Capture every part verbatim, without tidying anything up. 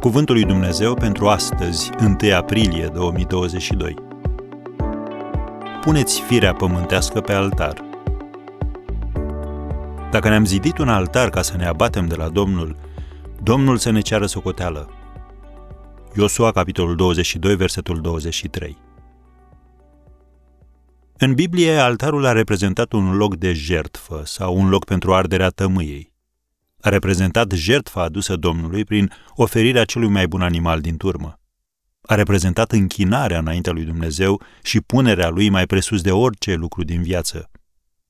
Cuvântul lui Dumnezeu pentru astăzi, întâi aprilie două mii douăzeci și doi. Puneți firea pământească pe altar. Dacă ne-am zidit un altar ca să ne abatem de la Domnul, Domnul să ne ceară socoteală. Iosua, capitolul douăzeci și doi, versetul douăzeci și trei. În Biblie, altarul a reprezentat un loc de jertfă sau un loc pentru arderea tămâiei. A reprezentat jertfa adusă Domnului prin oferirea celui mai bun animal din turmă. A reprezentat închinarea înaintea lui Dumnezeu și punerea lui mai presus de orice lucru din viață.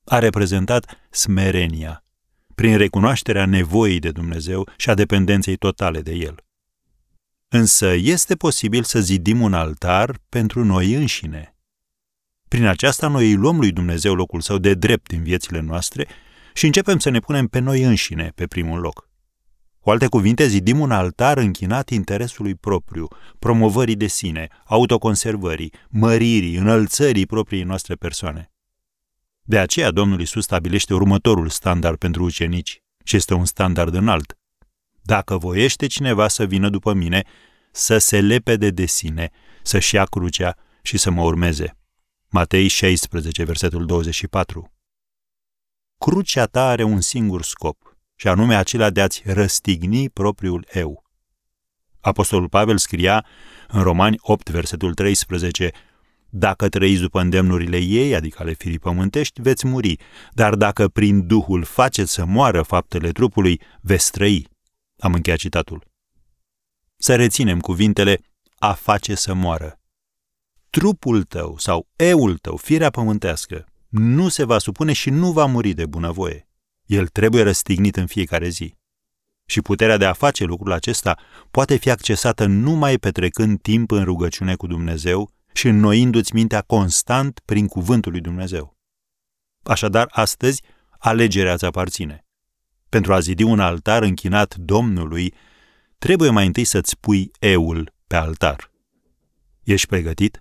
A reprezentat smerenia, prin recunoașterea nevoii de Dumnezeu și a dependenței totale de El. Însă este posibil să zidim un altar pentru noi înșine. Prin aceasta noi îi luăm lui Dumnezeu locul său de drept din viețile noastre și începem să ne punem pe noi înșine pe primul loc. Cu alte cuvinte, zidim un altar închinat interesului propriu, promovării de sine, autoconservării, măririi, înălțării propriei noastre persoane. De aceea Domnul Iisus stabilește următorul standard pentru ucenici și este un standard înalt. Dacă voiește cineva să vină după mine, să se lepede de sine, să-și ia crucea și să mă urmeze. Matei șaisprezece, versetul douăzeci și patru. Crucea ta are un singur scop, și anume acela de a-ți răstigni propriul eu. Apostolul Pavel scria în Romani opt, versetul treisprezece, dacă trăiți după îndemnurile ei, adică ale firii pământești, veți muri, dar dacă prin Duhul faceți să moară faptele trupului, veți trăi. Am încheiat citatul. Să reținem cuvintele a face să moară. Trupul tău sau eul tău, firea pământească, nu se va supune și nu va muri de bunăvoie. El trebuie răstignit în fiecare zi. Și puterea de a face lucrul acesta poate fi accesată numai petrecând timp în rugăciune cu Dumnezeu și înnoindu-ți mintea constant prin cuvântul lui Dumnezeu. Așadar, astăzi, alegerea îți aparține. Pentru a zidi un altar închinat Domnului, trebuie mai întâi să-ți pui eul pe altar. Ești pregătit?